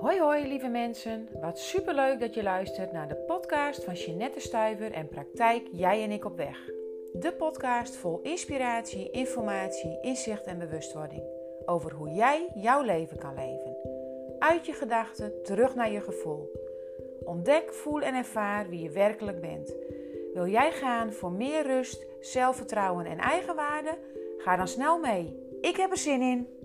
Hoi hoi lieve mensen, wat superleuk dat je luistert naar de podcast van Ginette Stuiver en praktijk Jij en ik op weg. De podcast vol inspiratie, informatie, inzicht en bewustwording over hoe jij jouw leven kan leven. Uit je gedachten, terug naar je gevoel. Ontdek, voel en ervaar wie je werkelijk bent. Wil jij gaan voor meer rust, zelfvertrouwen en eigenwaarde? Ga dan snel mee. Ik heb er zin in.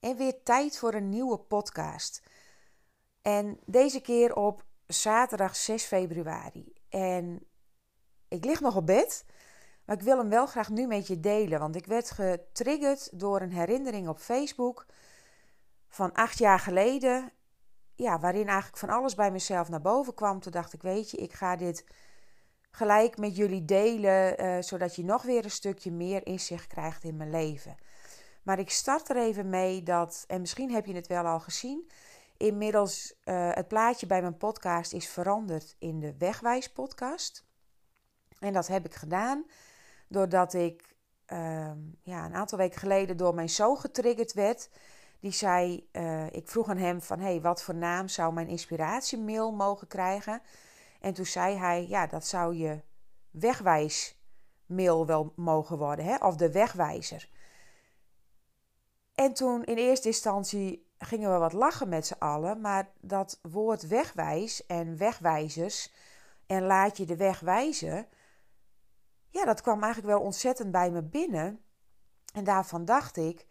En weer tijd voor een nieuwe podcast. En deze keer op zaterdag 6 februari. En ik lig nog op bed, maar ik wil hem wel graag nu met je delen. Want ik werd getriggerd door een herinnering op Facebook van 8 jaar geleden. Ja, waarin eigenlijk van alles bij mezelf naar boven kwam. Toen dacht ik, weet je, ik ga dit gelijk met jullie delen, zodat je nog weer een stukje meer inzicht krijgt in mijn leven. Maar ik start er even mee dat, en misschien heb je het wel al gezien, inmiddels het plaatje bij mijn podcast is veranderd in de Wegwijs-podcast. En dat heb ik gedaan doordat ik een aantal weken geleden door mijn zoon getriggerd werd. Die zei, ik vroeg aan hem van, hey, wat voor naam zou mijn inspiratiemail mogen krijgen? En toen zei hij, ja, dat zou je wegwijsmail wel mogen worden, hè? Of de wegwijzer. En toen in eerste instantie gingen we wat lachen met z'n allen, maar dat woord wegwijs en wegwijzers en laat je de weg wijzen, ja, dat kwam eigenlijk wel ontzettend bij me binnen. En daarvan dacht ik,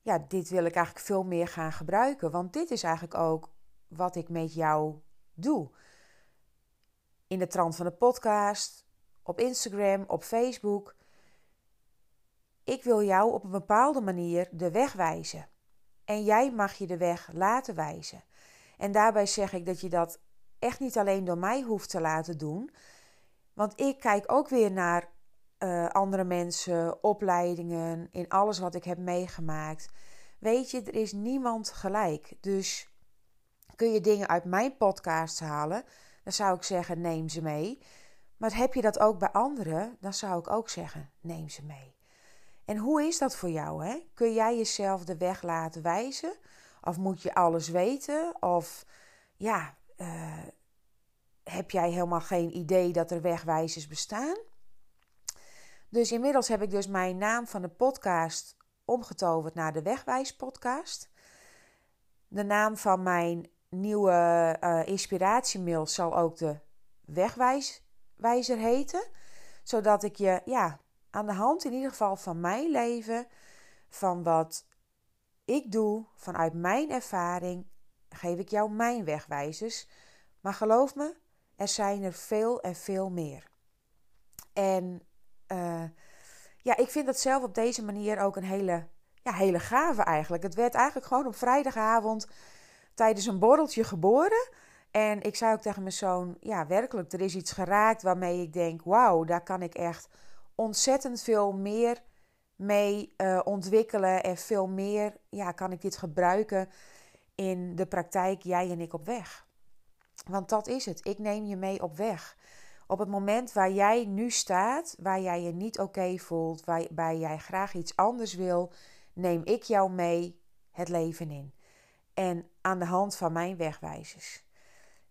ja, dit wil ik eigenlijk veel meer gaan gebruiken, want dit is eigenlijk ook wat ik met jou doe. In de trant van de podcast, op Instagram, op Facebook. Ik wil jou op een bepaalde manier de weg wijzen. En jij mag je de weg laten wijzen. En daarbij zeg ik dat je dat echt niet alleen door mij hoeft te laten doen. Want ik kijk ook weer naar andere mensen, opleidingen, in alles wat ik heb meegemaakt. Weet je, er is niemand gelijk. Dus kun je dingen uit mijn podcast halen, dan zou ik zeggen, neem ze mee. Maar heb je dat ook bij anderen, dan zou ik ook zeggen, neem ze mee. En hoe is dat voor jou, hè? Kun jij jezelf de weg laten wijzen? Of moet je alles weten? Of ja, heb jij helemaal geen idee dat er wegwijzers bestaan? Dus inmiddels heb ik dus mijn naam van de podcast omgetoverd naar de Wegwijs-podcast. De naam van mijn nieuwe inspiratiemail zal ook de Wegwijs-wijzer heten. Zodat ik je, ja, aan de hand in ieder geval van mijn leven, van wat ik doe, vanuit mijn ervaring, geef ik jou mijn wegwijzers. Maar geloof me, er zijn er veel en veel meer. En ik vind dat zelf op deze manier ook een hele gave eigenlijk. Het werd eigenlijk gewoon op vrijdagavond tijdens een borreltje geboren. En ik zei ook tegen mijn zoon, ja, werkelijk, er is iets geraakt waarmee ik denk, wauw, daar kan ik echt ontzettend veel meer mee ontwikkelen. En veel meer, ja, kan ik dit gebruiken in de praktijk Jij en ik op weg. Want dat is het. Ik neem je mee op weg. Op het moment waar jij nu staat, waar jij je niet oké voelt, waarbij jij graag iets anders wil, neem ik jou mee het leven in. En aan de hand van mijn wegwijzers.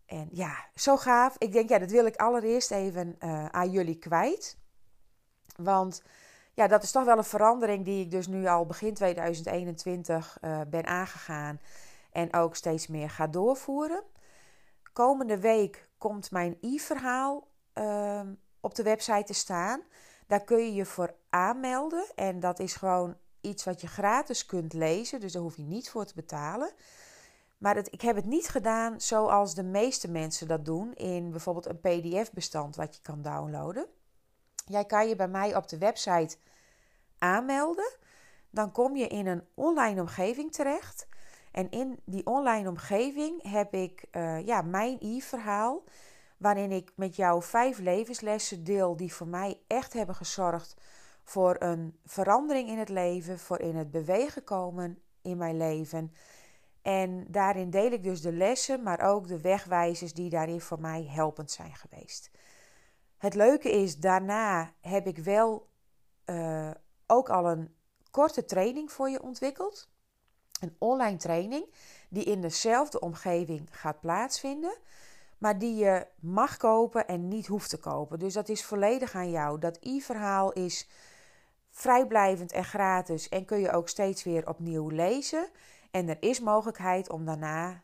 En ja, zo gaaf. Ik denk, ja, dat wil ik allereerst even aan jullie kwijt. Want ja, dat is toch wel een verandering die ik dus nu al begin 2021 ben aangegaan. En ook steeds meer ga doorvoeren. Komende week komt mijn e-verhaal op de website te staan. Daar kun je je voor aanmelden. En dat is gewoon iets wat je gratis kunt lezen. Dus daar hoef je niet voor te betalen. Maar ik heb het niet gedaan zoals de meeste mensen dat doen. In bijvoorbeeld een pdf-bestand wat je kan downloaden. Jij kan je bij mij op de website aanmelden. Dan kom je in een online omgeving terecht. En in die online omgeving heb ik mijn e-verhaal, waarin ik met jou 5 levenslessen deel die voor mij echt hebben gezorgd voor een verandering in het leven, voor in het bewegen komen in mijn leven. En daarin deel ik dus de lessen, maar ook de wegwijzers die daarin voor mij helpend zijn geweest. Het leuke is, daarna heb ik wel ook al een korte training voor je ontwikkeld. Een online training die in dezelfde omgeving gaat plaatsvinden, maar die je mag kopen en niet hoeft te kopen. Dus dat is volledig aan jou. Dat i-verhaal is vrijblijvend en gratis en kun je ook steeds weer opnieuw lezen. En er is mogelijkheid om daarna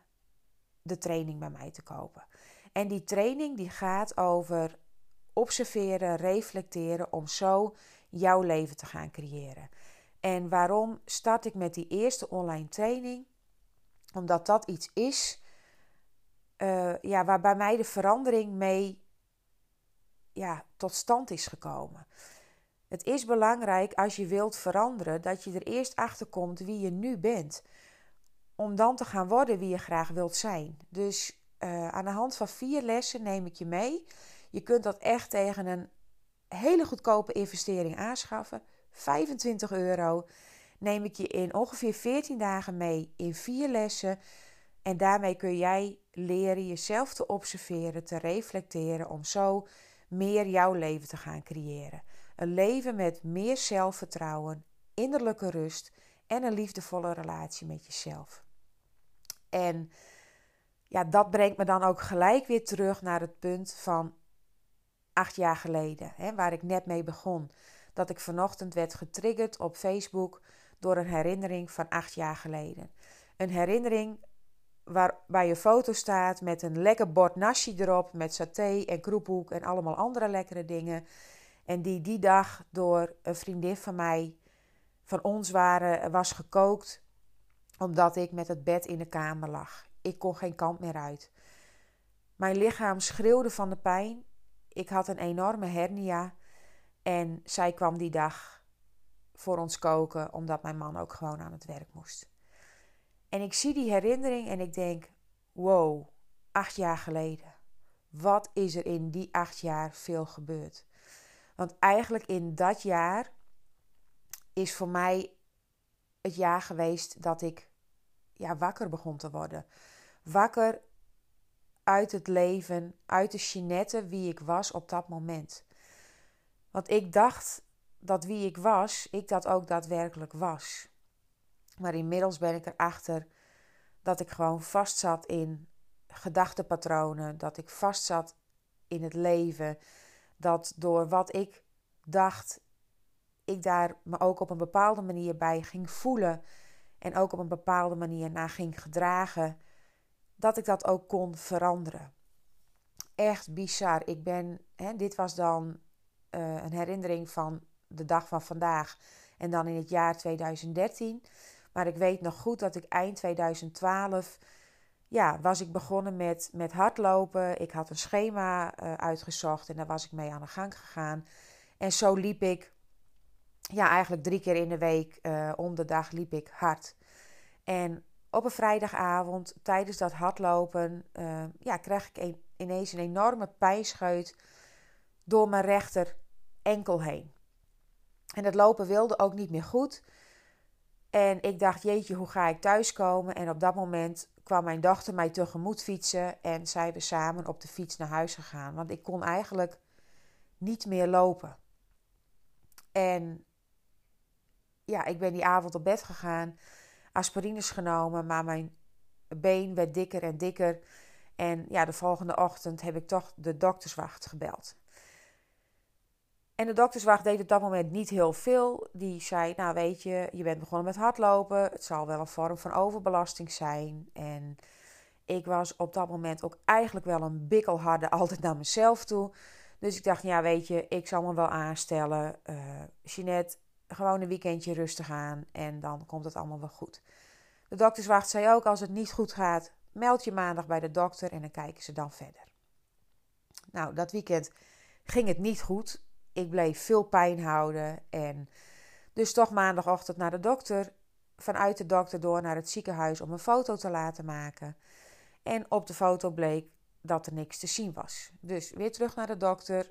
de training bij mij te kopen. En die training die gaat over observeren, reflecteren om zo jouw leven te gaan creëren. En waarom start ik met die eerste online training? Omdat dat iets is waar bij mij de verandering mee tot stand is gekomen. Het is belangrijk als je wilt veranderen dat je er eerst achter komt wie je nu bent. Om dan te gaan worden wie je graag wilt zijn. Dus aan de hand van 4 lessen neem ik je mee. Je kunt dat echt tegen een hele goedkope investering aanschaffen. €25 neem ik je in ongeveer 14 dagen mee in 4 lessen. En daarmee kun jij leren jezelf te observeren, te reflecteren. Om zo meer jouw leven te gaan creëren. Een leven met meer zelfvertrouwen, innerlijke rust en een liefdevolle relatie met jezelf. En dat brengt me dan ook gelijk weer terug naar het punt van 8 jaar geleden. Hè, waar ik net mee begon. Dat ik vanochtend werd getriggerd op Facebook door een herinnering van 8 jaar geleden. Een herinnering waarbij je foto staat met een lekker bord nasi erop. Met saté en kroephoek en allemaal andere lekkere dingen. En die dag door een vriendin van mij, van ons was gekookt. Omdat ik met het bed in de kamer lag. Ik kon geen kant meer uit. Mijn lichaam schreeuwde van de pijn. Ik had een enorme hernia. En zij kwam die dag voor ons koken. Omdat mijn man ook gewoon aan het werk moest. En ik zie die herinnering en ik denk, wow, 8 jaar geleden. Wat is er in die 8 jaar veel gebeurd? Want eigenlijk in dat jaar is voor mij het jaar geweest dat ik wakker begon te worden. Wakker uit het leven, uit de Ginette wie ik was op dat moment. Want ik dacht dat wie ik was, ik dat ook daadwerkelijk was. Maar inmiddels ben ik erachter dat ik gewoon vast zat in gedachtenpatronen. Dat ik vast zat in het leven. Dat door wat ik dacht, ik daar me ook op een bepaalde manier bij ging voelen. En ook op een bepaalde manier naar ging gedragen. Dat ik dat ook kon veranderen. Echt bizar. Dit was dan een herinnering van de dag van vandaag. En dan in het jaar 2013. Maar ik weet nog goed dat ik eind 2012... was ik begonnen met hardlopen. Ik had een schema uitgezocht en daar was ik mee aan de gang gegaan. En zo liep ik eigenlijk 3 keer in de week om de dag liep ik hard. En op een vrijdagavond tijdens dat hardlopen kreeg ik ineens een enorme pijnscheut door mijn rechter enkel heen. En het lopen wilde ook niet meer goed. En ik dacht, jeetje, hoe ga ik thuiskomen? En op dat moment kwam mijn dochter mij tegemoet fietsen en zijn we samen op de fiets naar huis gegaan. Want ik kon eigenlijk niet meer lopen. En ik ben die avond op bed gegaan, aspirines genomen, maar mijn been werd dikker en dikker. En de volgende ochtend heb ik toch de dokterswacht gebeld. En de dokterswacht deed op dat moment niet heel veel. Die zei, nou weet je, je bent begonnen met hardlopen. Het zal wel een vorm van overbelasting zijn. En ik was op dat moment ook eigenlijk wel een bikkelharde altijd naar mezelf toe. Dus ik dacht, weet je, ik zal me wel aanstellen. Ginette, gewoon een weekendje rustig aan en dan komt het allemaal wel goed. De dokterswacht zei ook, als het niet goed gaat, meld je maandag bij de dokter en dan kijken ze dan verder. Nou, dat weekend ging het niet goed. Ik bleef veel pijn houden en dus toch maandagochtend naar de dokter. Vanuit de dokter door naar het ziekenhuis om een foto te laten maken. En op de foto bleek dat er niks te zien was. Dus weer terug naar de dokter.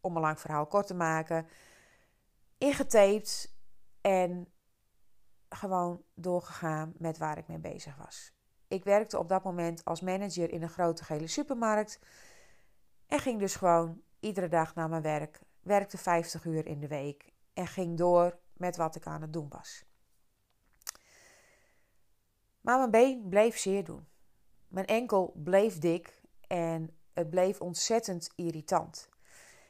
Om een lang verhaal kort te maken. Ingetaped en gewoon doorgegaan met waar ik mee bezig was. Ik werkte op dat moment als manager in een grote gele supermarkt. En ging dus gewoon iedere dag naar mijn werk. Werkte 50 uur in de week. En ging door met wat ik aan het doen was. Maar mijn been bleef zeer doen. Mijn enkel bleef dik en het bleef ontzettend irritant.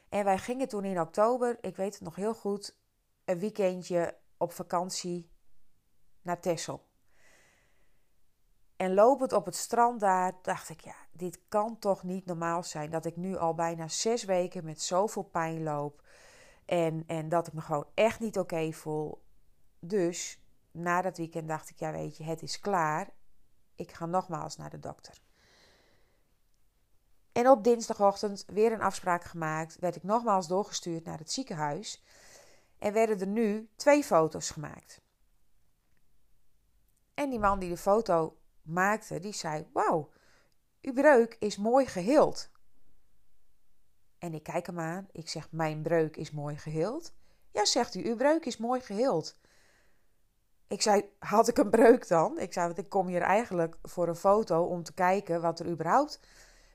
En wij gingen toen in oktober, ik weet het nog heel goed, een weekendje op vakantie naar Texel. En lopend op het strand daar dacht ik, ja, dit kan toch niet normaal zijn. Dat ik nu al bijna 6 weken met zoveel pijn loop. En dat ik me gewoon echt niet oké voel. Dus na dat weekend dacht ik, ja weet je, het is klaar. Ik ga nogmaals naar de dokter. En op dinsdagochtend weer een afspraak gemaakt. Werd ik nogmaals doorgestuurd naar het ziekenhuis. En werden er nu 2 foto's gemaakt. En die man die de foto maakte, die zei, wauw, uw breuk is mooi geheeld. En ik kijk hem aan, ik zeg, mijn breuk is mooi geheeld. Ja, zegt u, uw breuk is mooi geheeld. Ik zei, had ik een breuk dan? Ik zei, want ik kom hier eigenlijk voor een foto om te kijken wat er überhaupt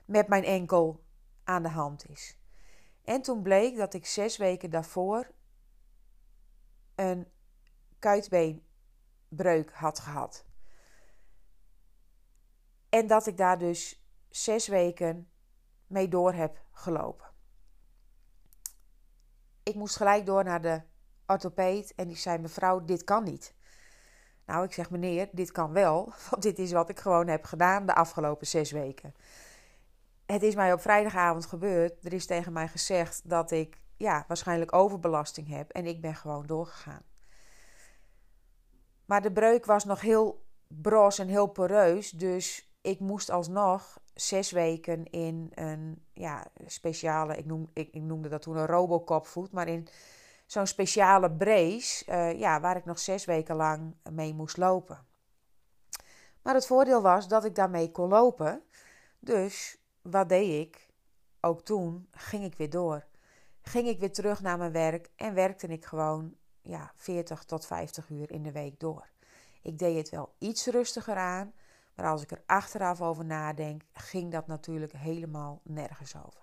met mijn enkel aan de hand is. En toen bleek dat ik 6 weken daarvoor een kuitbeenbreuk had gehad. En dat ik daar dus 6 weken mee door heb gelopen. Ik moest gelijk door naar de orthopeed en die zei, mevrouw, dit kan niet. Nou, ik zeg, meneer, dit kan wel, want dit is wat ik gewoon heb gedaan de afgelopen 6 weken. Het is mij op vrijdagavond gebeurd. Er is tegen mij gezegd dat ik waarschijnlijk overbelasting heb en ik ben gewoon doorgegaan. Maar de breuk was nog heel bros en heel poreus, dus ik moest alsnog 6 weken in een speciale, ik noemde dat toen een robocopvoet, maar in zo'n speciale brace, waar ik nog 6 weken lang mee moest lopen. Maar het voordeel was dat ik daarmee kon lopen, dus wat deed ik? Ook toen ging ik weer door. Ging ik weer terug naar mijn werk en werkte ik gewoon 40 tot 50 uur in de week door. Ik deed het wel iets rustiger aan, maar als ik er achteraf over nadenk, ging dat natuurlijk helemaal nergens over.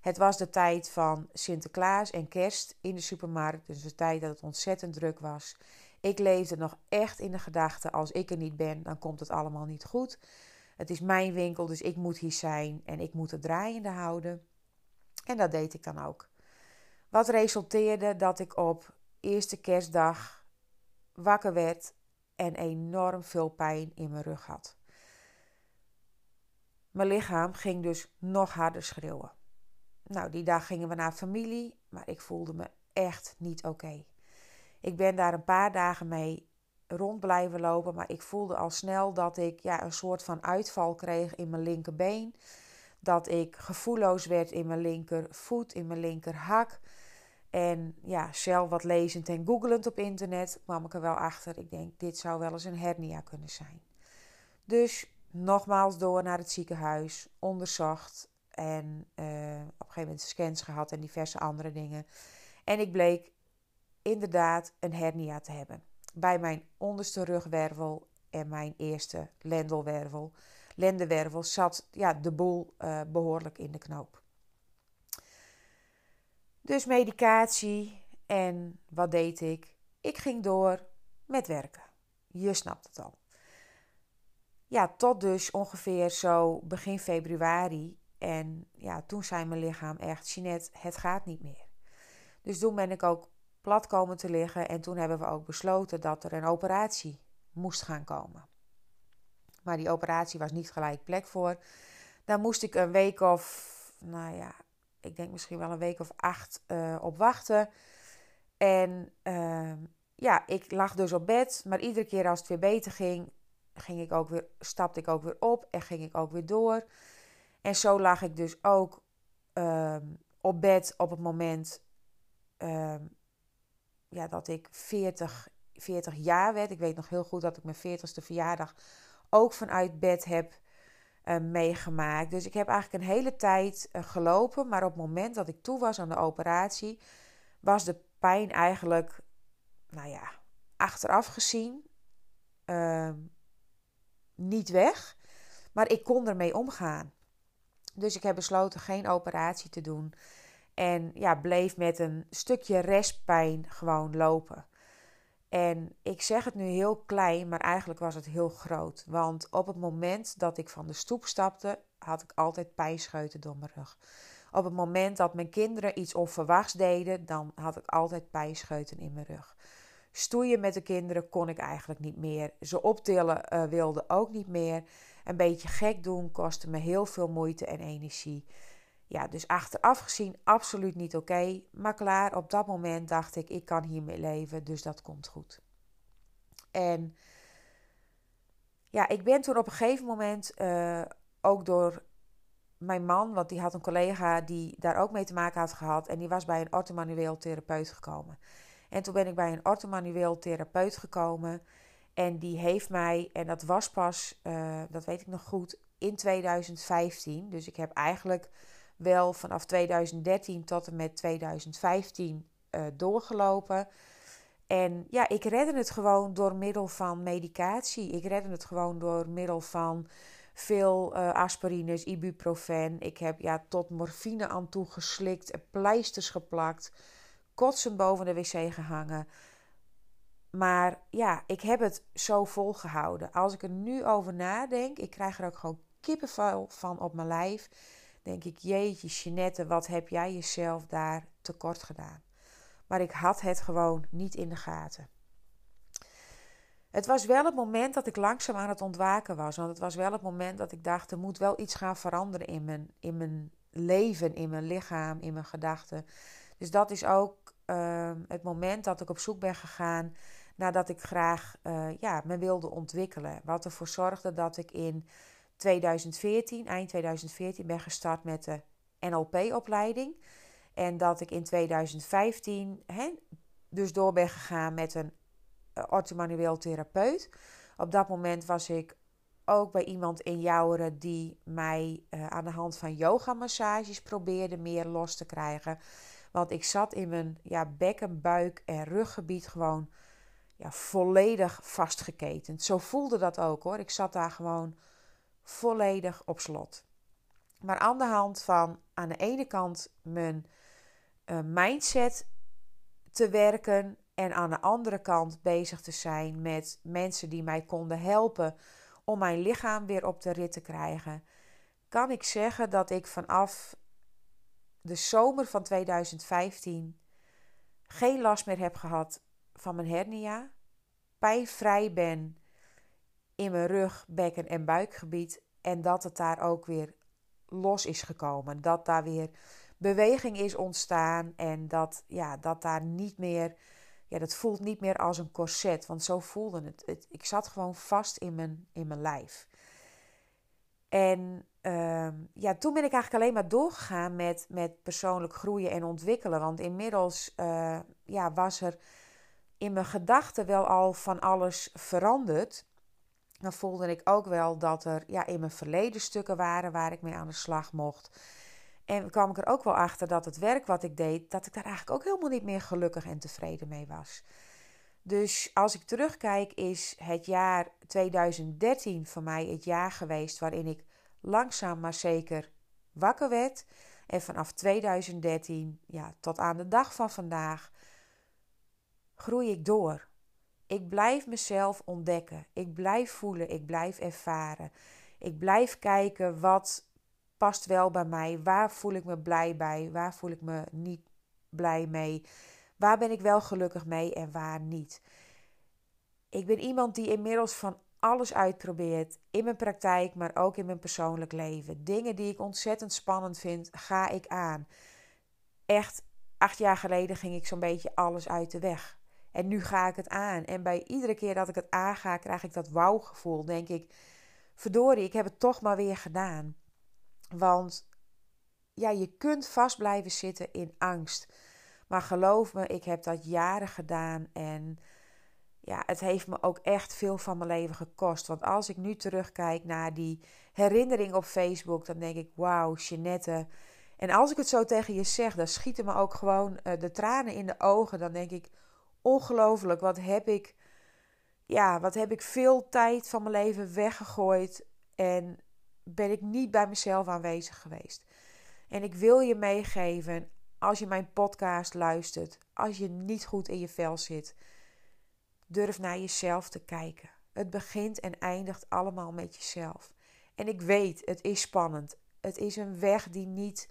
Het was de tijd van Sinterklaas en Kerst in de supermarkt, dus de tijd dat het ontzettend druk was. Ik leefde nog echt in de gedachte, als ik er niet ben, dan komt het allemaal niet goed. Het is mijn winkel, dus ik moet hier zijn en ik moet het draaiende houden. En dat deed ik dan ook. Wat resulteerde dat ik op eerste kerstdag wakker werd en enorm veel pijn in mijn rug had. Mijn lichaam ging dus nog harder schreeuwen. Nou, die dag gingen we naar familie, maar ik voelde me echt niet oké. Ik ben daar een paar dagen mee rond blijven lopen, maar ik voelde al snel dat ik een soort van uitval kreeg in mijn linkerbeen. Dat ik gevoelloos werd in mijn linkervoet, in mijn linkerhak. En zelf wat lezend en googelend op internet kwam ik er wel achter. Ik denk, dit zou wel eens een hernia kunnen zijn. Dus nogmaals door naar het ziekenhuis, onderzocht en op een gegeven moment scans gehad en diverse andere dingen. En ik bleek inderdaad een hernia te hebben. Bij mijn onderste rugwervel en mijn eerste lendenwervel zat de boel behoorlijk in de knoop. Dus medicatie en wat deed ik? Ik ging door met werken. Je snapt het al. Ja, tot dus ongeveer zo begin februari. En toen zei mijn lichaam echt, Ginette, het gaat niet meer. Dus toen ben ik ook plat komen te liggen. En toen hebben we ook besloten dat er een operatie moest gaan komen. Maar die operatie was niet gelijk plek voor. Daar moest ik een week of, ik denk misschien wel een week of 8 op wachten. En ik lag dus op bed. Maar iedere keer als het weer beter ging, stapte ik ook weer op en ging ik ook weer door. En zo lag ik dus ook op bed op het moment dat ik 40 jaar werd. Ik weet nog heel goed dat ik mijn 40ste verjaardag ook vanuit bed heb meegemaakt. Dus ik heb eigenlijk een hele tijd gelopen. Maar op het moment dat ik toe was aan de operatie, was de pijn eigenlijk, achteraf gezien, niet weg. Maar ik kon ermee omgaan. Dus ik heb besloten geen operatie te doen. En bleef met een stukje restpijn gewoon lopen. En ik zeg het nu heel klein, maar eigenlijk was het heel groot. Want op het moment dat ik van de stoep stapte, had ik altijd pijnscheuten door mijn rug. Op het moment dat mijn kinderen iets onverwachts deden, dan had ik altijd pijnscheuten in mijn rug. Stoeien met de kinderen kon ik eigenlijk niet meer. Ze optillen wilde ook niet meer. Een beetje gek doen kostte me heel veel moeite en energie. Ja, dus achteraf gezien absoluut niet oké. Maar klaar, op dat moment dacht ik, ik kan hiermee leven, dus dat komt goed. En ja, ik ben toen op een gegeven moment ook door mijn man, want die had een collega die daar ook mee te maken had gehad. En die was bij een orthomanueel therapeut gekomen. En toen ben ik bij een orthomanueel therapeut gekomen. En die heeft mij, en dat was pas, dat weet ik nog goed, in 2015. Dus ik heb eigenlijk wel vanaf 2013 tot en met 2015 doorgelopen. En ja, ik redde het gewoon door middel van medicatie. Ik redde het gewoon door middel van veel aspirines, ibuprofen. Ik heb tot morfine aan toe geslikt, pleisters geplakt, kotsen boven de wc gehangen. Maar ja, ik heb het zo volgehouden. Als ik er nu over nadenk, ik krijg er ook gewoon kippenvel van op mijn lijf. Denk ik, jeetje Ginette, wat heb jij jezelf daar tekort gedaan. Maar ik had het gewoon niet in de gaten. Het was wel het moment dat ik langzaam aan het ontwaken was. Want het was wel het moment dat ik dacht, er moet wel iets gaan veranderen in mijn leven, in mijn lichaam, in mijn gedachten. Dus dat is ook het moment dat ik op zoek ben gegaan nadat ik graag me wilde ontwikkelen. Wat ervoor zorgde dat ik in 2014, eind 2014 ben gestart met de NLP-opleiding. En dat ik in 2015 dus door ben gegaan met een orthomanueel therapeut. Op dat moment was ik ook bij iemand in Jouweren die mij aan de hand van yoga-massages probeerde meer los te krijgen. Want ik zat in mijn bekken, buik en ruggebied gewoon volledig vastgeketend. Zo voelde dat ook hoor. Ik zat daar gewoon volledig op slot. Maar aan de hand van aan de ene kant mijn mindset te werken en aan de andere kant bezig te zijn met mensen die mij konden helpen om mijn lichaam weer op de rit te krijgen, kan ik zeggen dat ik vanaf de zomer van 2015 geen last meer heb gehad van mijn hernia, pijnvrij ben in mijn rug, bekken en buikgebied en dat het daar ook weer los is gekomen. Dat daar weer beweging is ontstaan en dat daar niet meer, dat voelt niet meer als een corset, want zo voelde het. Ik zat gewoon vast in mijn lijf. En toen ben ik eigenlijk alleen maar doorgegaan met persoonlijk groeien en ontwikkelen. Want inmiddels was er in mijn gedachten wel al van alles veranderd. Dan voelde ik ook wel dat er in mijn verleden stukken waren waar ik mee aan de slag mocht. En kwam ik er ook wel achter dat het werk wat ik deed, dat ik daar eigenlijk ook helemaal niet meer gelukkig en tevreden mee was. Dus als ik terugkijk is het jaar 2013 voor mij het jaar geweest waarin ik langzaam maar zeker wakker werd. En vanaf 2013 tot aan de dag van vandaag groei ik door. Ik blijf mezelf ontdekken. Ik blijf voelen. Ik blijf ervaren. Ik blijf kijken wat past wel bij mij. Waar voel ik me blij bij? Waar voel ik me niet blij mee? Waar ben ik wel gelukkig mee en waar niet? Ik ben iemand die inmiddels van alles uitprobeert. In mijn praktijk, maar ook in mijn persoonlijk leven. Dingen die ik ontzettend spannend vind, ga ik aan. Echt, 8 jaar geleden ging ik zo'n beetje alles uit de weg. En nu ga ik het aan. En bij iedere keer dat ik het aanga, krijg ik dat wauwgevoel. Denk ik, verdorie, ik heb het toch maar weer gedaan. Want je kunt vast blijven zitten in angst. Maar geloof me, ik heb dat jaren gedaan. En het heeft me ook echt veel van mijn leven gekost. Want als ik nu terugkijk naar die herinnering op Facebook, dan denk ik, wauw, Ginette. En als ik het zo tegen je zeg, dan schieten me ook gewoon de tranen in de ogen. Dan denk ik, ongelooflijk, wat heb ik veel tijd van mijn leven weggegooid en ben ik niet bij mezelf aanwezig geweest. En ik wil je meegeven, als je mijn podcast luistert, als je niet goed in je vel zit, Durf naar jezelf te kijken. Het begint en eindigt allemaal met jezelf. En ik weet, het is spannend. Het is een weg die niet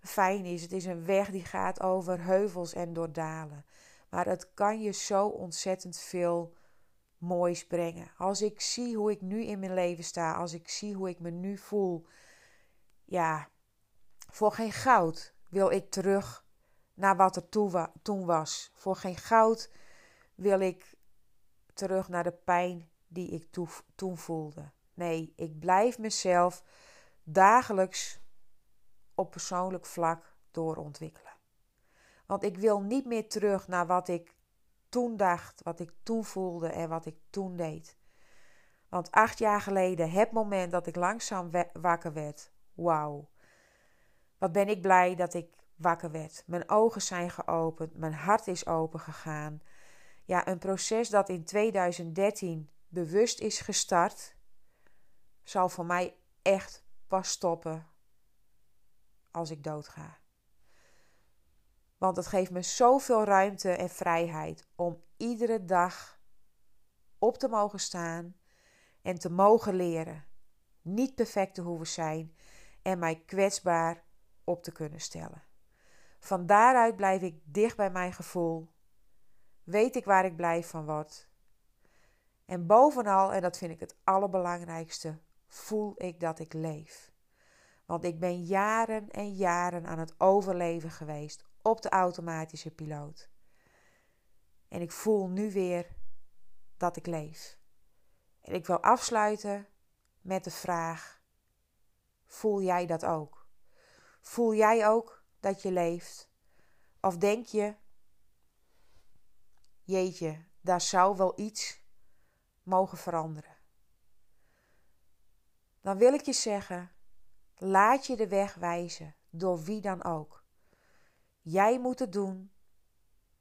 fijn is. Het is een weg die gaat over heuvels en door dalen. Maar het kan je zo ontzettend veel moois brengen. Als ik zie hoe ik nu in mijn leven sta. Als ik zie hoe ik me nu voel. Ja, voor geen goud wil ik terug naar wat er toen was. Voor geen goud wil ik terug naar de pijn die ik toen voelde. Nee, ik blijf mezelf dagelijks op persoonlijk vlak doorontwikkelen. Want ik wil niet meer terug naar wat ik toen dacht, wat ik toen voelde en wat ik toen deed. Want 8 jaar geleden, het moment dat ik langzaam wakker werd, wauw. Wat ben ik blij dat ik wakker werd. Mijn ogen zijn geopend, mijn hart is open gegaan. Ja, een proces dat in 2013 bewust is gestart, zal voor mij echt pas stoppen als ik doodga. Want het geeft me zoveel ruimte en vrijheid om iedere dag op te mogen staan en te mogen leren. Niet perfect te hoeven zijn en mij kwetsbaar op te kunnen stellen. Van daaruit blijf ik dicht bij mijn gevoel. Weet ik waar ik blij van word. En bovenal, en dat vind ik het allerbelangrijkste, voel ik dat ik leef. Want ik ben jaren en jaren aan het overleven geweest op de automatische piloot. En ik voel nu weer dat ik leef. En ik wil afsluiten met de vraag, voel jij dat ook? Voel jij ook dat je leeft? Of denk je, jeetje, daar zou wel iets mogen veranderen. Dan wil ik je zeggen, laat je de weg wijzen, door wie dan ook. Jij moet het doen,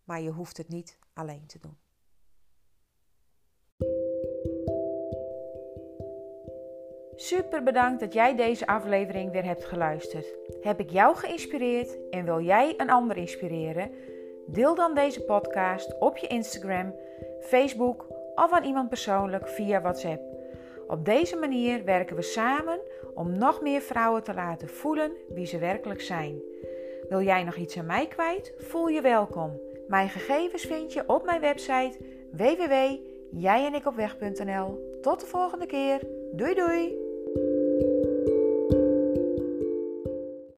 maar je hoeft het niet alleen te doen. Super bedankt dat jij deze aflevering weer hebt geluisterd. Heb ik jou geïnspireerd en wil jij een ander inspireren? Deel dan deze podcast op je Instagram, Facebook of aan iemand persoonlijk via WhatsApp. Op deze manier werken we samen om nog meer vrouwen te laten voelen wie ze werkelijk zijn. Wil jij nog iets aan mij kwijt? Voel je welkom. Mijn gegevens vind je op mijn website www.jijenikopweg.nl. Tot de volgende keer. Doei doei!